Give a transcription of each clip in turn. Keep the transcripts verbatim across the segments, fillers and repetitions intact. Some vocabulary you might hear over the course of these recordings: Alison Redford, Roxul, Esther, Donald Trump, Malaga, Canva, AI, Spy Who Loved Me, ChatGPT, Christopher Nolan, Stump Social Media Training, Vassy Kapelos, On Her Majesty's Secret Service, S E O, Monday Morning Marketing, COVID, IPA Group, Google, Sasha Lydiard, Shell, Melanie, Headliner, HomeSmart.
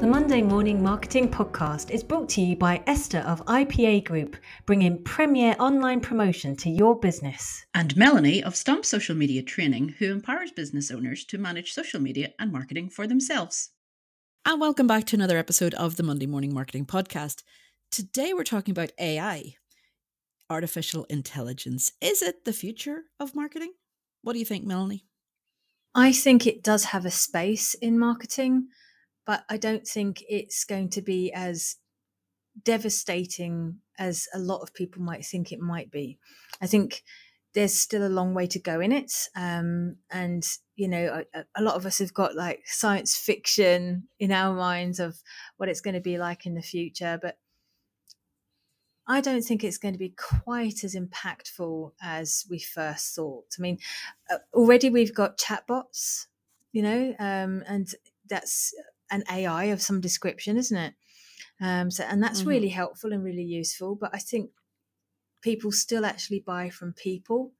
The Monday Morning Marketing Podcast is brought to you by Esther of I P A Group, bringing premier online promotion to your business. And Melanie of Stump Social Media Training, who empowers business owners to manage social media and marketing for themselves. And welcome back to another episode of the Monday Morning Marketing Podcast. Today we're talking about A I, artificial intelligence. Is it the future of marketing? What do you think, Melanie? I think it does have a space in marketing, but I don't think it's going to be as devastating as a lot of people might think it might be. I think there's still a long way to go in it. Um, and, you know, a, a lot of us have got like science fiction in our minds of what it's going to be like in the future. But I don't think it's going to be quite as impactful as we first thought. I mean, already we've got chatbots, you know, um, and that's an A I of some description, isn't it? Um, so, and that's mm-hmm. really helpful and really useful. But I think people still actually buy from people,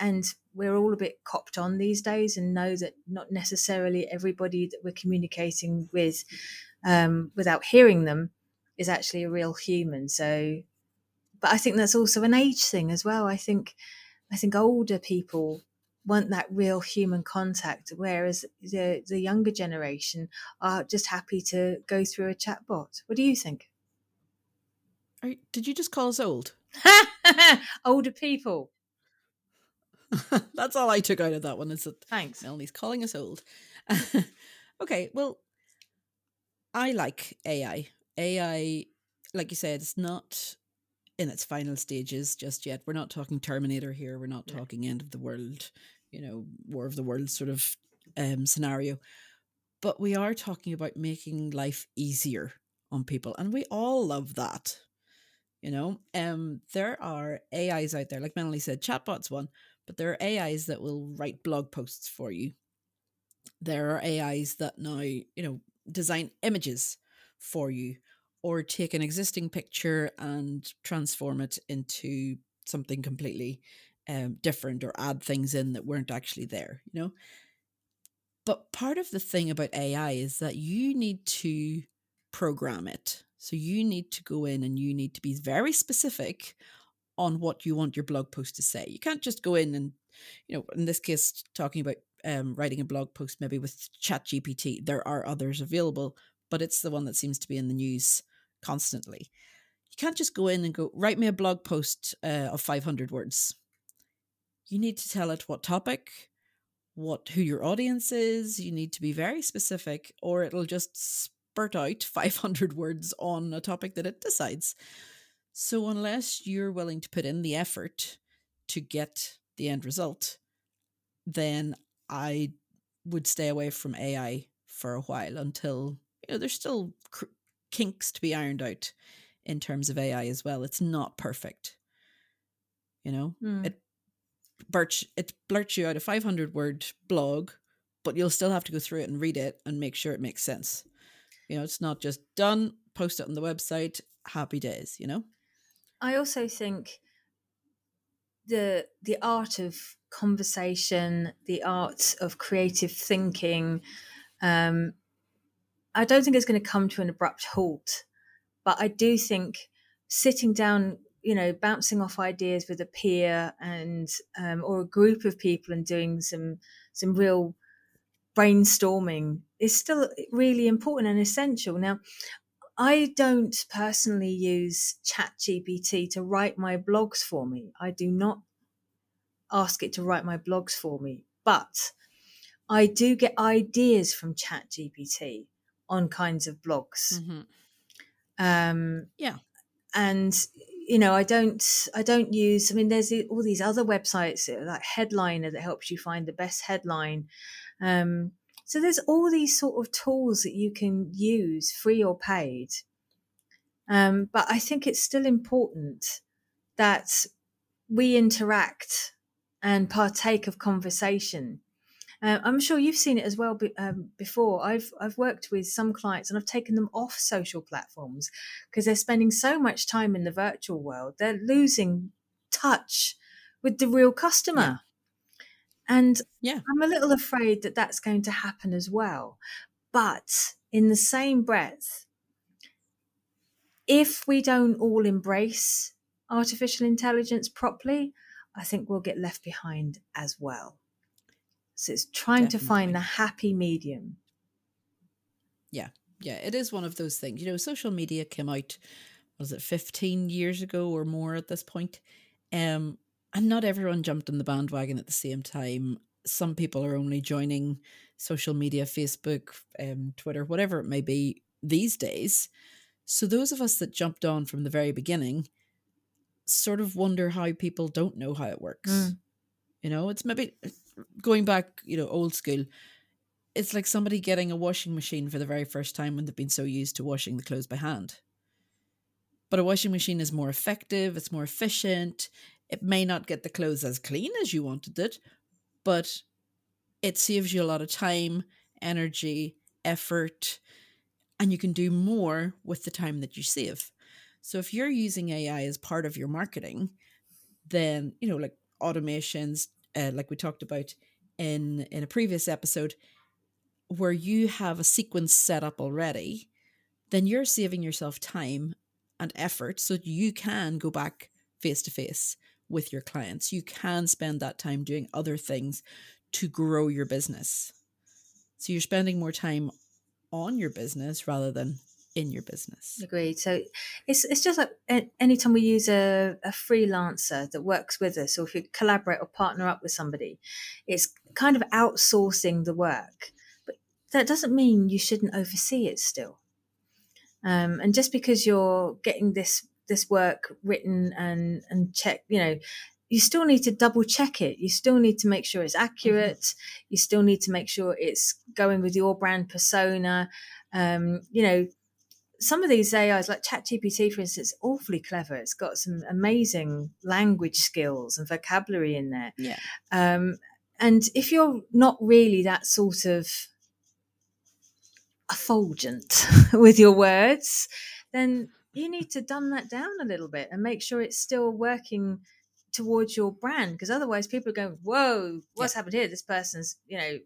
and we're all a bit copped on these days and know that not necessarily everybody that we're communicating with um, without hearing them is actually a real human. So, but I think that's also an age thing as well. I think, I think older people want that real human contact, whereas the the younger generation are just happy to go through a chatbot. What do you think? Are, did you just call us old? Older people. That's all I took out of that one. Is that thanks, Melanie's calling us old. Okay, well, I like A I. A I, like you said, it's not in its final stages just yet. We're not talking Terminator here. We're not talking end of the world, you know, War of the Worlds sort of um, scenario. But we are talking about making life easier on people. And we all love that, you know. Um, there are A Is out there, like Melanie said, chatbots one, but there are A Is that will write blog posts for you. There are A Is that now, you know, design images for you, or take an existing picture and transform it into something completely um, different, or add things in that weren't actually there, you know. But part of the thing about A I is that you need to program it. So you need to go in and you need to be very specific on what you want your blog post to say. You can't just go in and, you know, in this case, talking about um, writing a blog post, maybe with ChatGPT, there are others available, but it's the one that seems to be in the news constantly. You can't just go in and go, write me a blog post uh, of five hundred words. You need to tell it what topic, what who your audience is. You need to be very specific, or it'll just spurt out five hundred words on a topic that it decides. So unless you're willing to put in the effort to get the end result, then I would stay away from A I for a while until, you know, there's still cr- kinks to be ironed out in terms of A I as well. It's not perfect, you know. Mm. It blurts it blurts you out a five hundred word blog, but you'll still have to go through it and read it and make sure it makes sense. You know, it's not just done, post it on the website, happy days, you know. I also think the the art of conversation, the art of creative thinking, um, I don't think it's going to come to an abrupt halt, but I do think sitting down, you know, bouncing off ideas with a peer and um, or a group of people and doing some some real brainstorming is still really important and essential. Now, I don't personally use ChatGPT to write my blogs for me. I do not ask it to write my blogs for me, but I do get ideas from ChatGPT on kinds of blogs. Mm-hmm. Um, yeah. And, you know, I don't, I don't use, I mean, there's all these other websites like Headliner that helps you find the best headline. Um, so there's all these sort of tools that you can use, free or paid. Um, but I think it's still important that we interact and partake of conversation. Uh, I'm sure you've seen it as well be, um, before. I've I've worked with some clients and I've taken them off social platforms because they're spending so much time in the virtual world. They're losing touch with the real customer. Yeah. And yeah. I'm a little afraid that that's going to happen as well. But in the same breath, if we don't all embrace artificial intelligence properly, I think we'll get left behind as well. So it's trying Definitely. to find the happy medium. Yeah. Yeah. It is one of those things, you know, social media came out, was it fifteen years ago or more at this point? Um, and not everyone jumped on the bandwagon at the same time. Some people are only joining social media, Facebook, um, Twitter, whatever it may be these days. So those of us that jumped on from the very beginning sort of wonder how people don't know how it works. Mm. You know, it's maybe going back, you know, old school. It's like somebody getting a washing machine for the very first time when they've been so used to washing the clothes by hand. But a washing machine is more effective. It's more efficient. It may not get the clothes as clean as you wanted it, but it saves you a lot of time, energy, effort, and you can do more with the time that you save. So if you're using A I as part of your marketing, then, you know, like automations, uh, like we talked about in, in a previous episode, where you have a sequence set up already, then you're saving yourself time and effort so you can go back face to face with your clients. You can spend that time doing other things to grow your business. So you're spending more time on your business rather than in your business. Agreed. So it's it's just like anytime we use a, a freelancer that works with us, or if you collaborate or partner up with somebody, it's kind of outsourcing the work. But that doesn't mean you shouldn't oversee it still. Um, and just because you're getting this this work written and and checked, you know, you still need to double check it. You still need to make sure it's accurate. Mm-hmm. You still need to make sure it's going with your brand persona. Um, you know, some of these A Is, like ChatGPT, for instance, awfully clever. It's got some amazing language skills and vocabulary in there. Yeah. Um, and if you're not really that sort of effulgent with your words, then you need to dumb that down a little bit and make sure it's still working towards your brand. Because otherwise people are going, whoa, what's yeah. happened here? This person's, you know,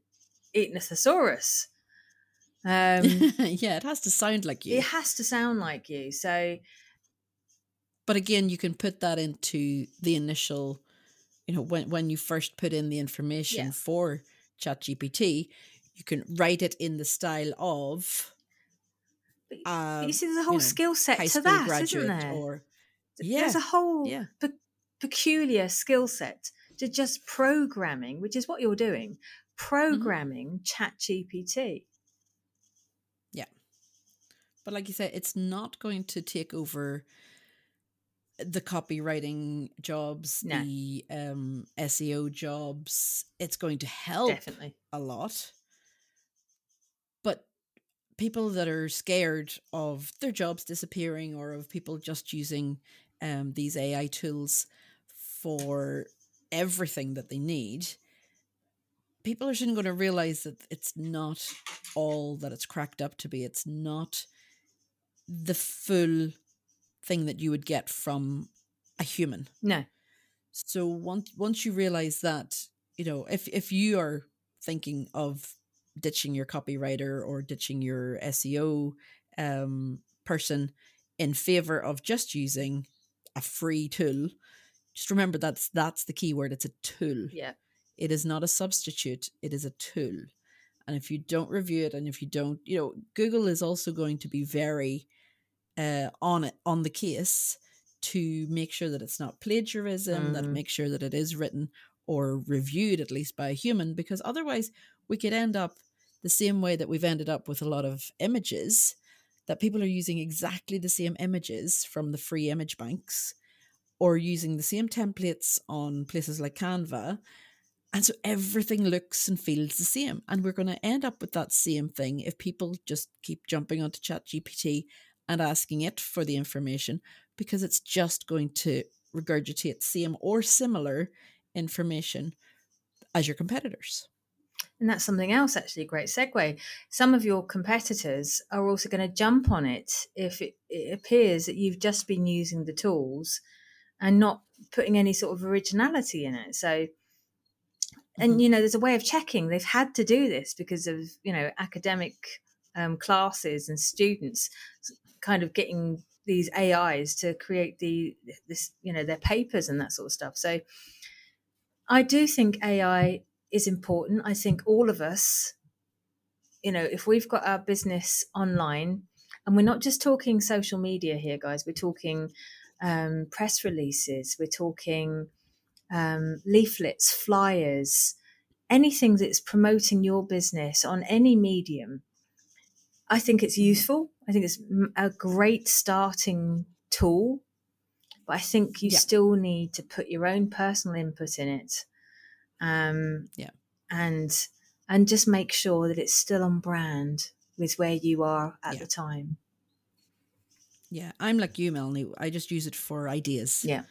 eating a thesaurus. Um, yeah, it has to sound like you. It has to sound like you. So, but again, you can put that into the initial, you know, when when you first put in the information yeah. for ChatGPT, you can write it in the style of. Uh, you see, there's a whole you know, skill set to that, isn't there? Or, yeah, there's a whole yeah. pe- peculiar skill set to just programming, which is what you're doing, programming mm-hmm. ChatGPT. But like you said, it's not going to take over the copywriting jobs, no. the um, S E O jobs. It's going to help Definitely. a lot. But people that are scared of their jobs disappearing or of people just using um, these A I tools for everything that they need, people are soon going to realize that it's not all that it's cracked up to be. It's not the full thing that you would get from a human. No. So once once you realize that, you know, if if you are thinking of ditching your copywriter or ditching your S E O um, person in favor of just using a free tool, just remember that's that's the key word. It's a tool. Yeah. It is not a substitute. It is a tool. And if you don't review it, and if you don't, you know, Google is also going to be very Uh, on it on the case to make sure that it's not plagiarism, mm. that make sure that it is written or reviewed at least by a human, because otherwise we could end up the same way that we've ended up with a lot of images, that people are using exactly the same images from the free image banks or using the same templates on places like Canva. And so everything looks and feels the same. And we're going to end up with that same thing if people just keep jumping onto ChatGPT and asking it for the information, because it's just going to regurgitate same or similar information as your competitors. And that's something else, actually, great segue. Some of your competitors are also going to jump on it if it, it appears that you've just been using the tools and not putting any sort of originality in it. So, and, mm-hmm. you know, there's a way of checking. They've had to do this because of, you know, academic um, classes and students kind of getting these A Is to create the this you know their papers and that sort of stuff. So I do think A I is important. I think all of us, you know, if we've got our business online, and we're not just talking social media here, guys, we're talking um, press releases, we're talking um, leaflets, flyers, anything that's promoting your business on any medium. I think it's useful. I think it's a great starting tool, but I think you yeah. still need to put your own personal input in it. Um, yeah. And, and just make sure that it's still on brand with where you are at yeah. the time. Yeah. I'm like you, Melanie. I just use it for ideas yeah.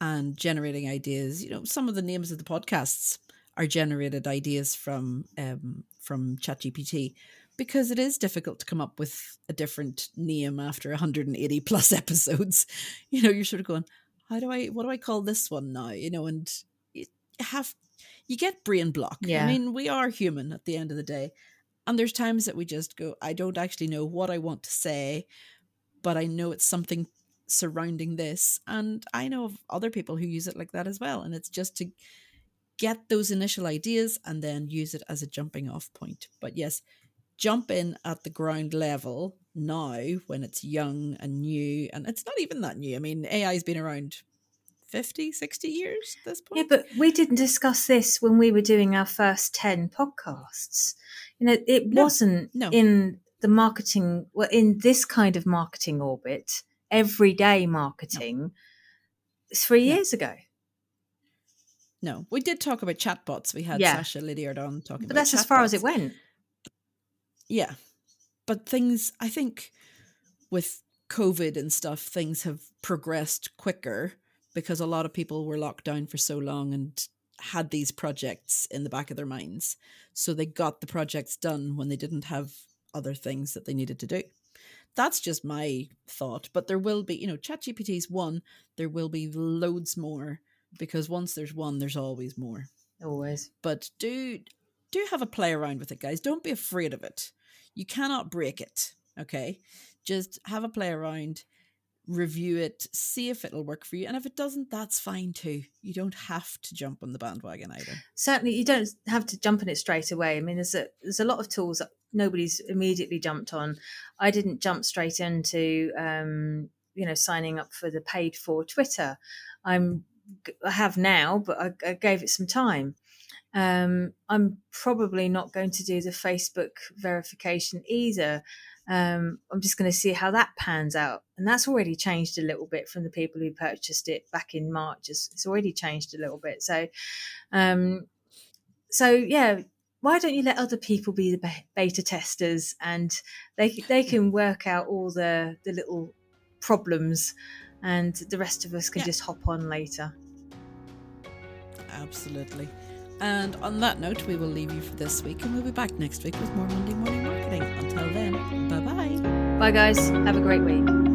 and generating ideas. You know, some of the names of the podcasts are generated ideas from, um, from ChatGPT, because it is difficult to come up with a different name after one hundred eighty plus episodes. You know, you're sort of going, how do I, what do I call this one now? You know, and you have, you get brain block. Yeah. I mean, we are human at the end of the day. And there's times that we just go, I don't actually know what I want to say, but I know it's something surrounding this. And I know of other people who use it like that as well. And it's just to get those initial ideas and then use it as a jumping off point. But yes, jump in at the ground level now when it's young and new. And it's not even that new. I mean, A I has been around fifty, sixty years at this point. Yeah, but we didn't discuss this when we were doing our first ten podcasts. You know, it no, wasn't no. in the marketing, well, in this kind of marketing orbit, everyday marketing, no. three no. years ago. No, we did talk about chatbots. We had yeah. Sasha Lydiard on talking but about chatbots. But that's as far as it went. Yeah. But things, I think with COVID and stuff, things have progressed quicker because a lot of people were locked down for so long and had these projects in the back of their minds. So they got the projects done when they didn't have other things that they needed to do. That's just my thought. But there will be, you know, ChatGPT is one. There will be loads more because once there's one, there's always more. Always. But do, do have a play around with it, guys. Don't be afraid of it. You cannot break it, okay? Just have a play around, review it, see if it'll work for you. And if it doesn't, that's fine too. You don't have to jump on the bandwagon either. Certainly, you don't have to jump on it straight away. I mean, there's a, there's a lot of tools that nobody's immediately jumped on. I didn't jump straight into, um, you know, signing up for the paid for Twitter. I'm, I have now, but I, I gave it some time. Um, I'm probably not going to do the Facebook verification either. Um, I'm just going to see how that pans out. And that's already changed a little bit from the people who purchased it back in March. It's, it's already changed a little bit. So, um, so yeah, why don't you let other people be the beta testers and they, they can work out all the, the little problems and the rest of us can yeah. just hop on later. Absolutely. And on that note, we will leave you for this week and we'll be back next week with more Monday Morning Marketing. Until then, bye-bye. Bye, guys. Have a great week.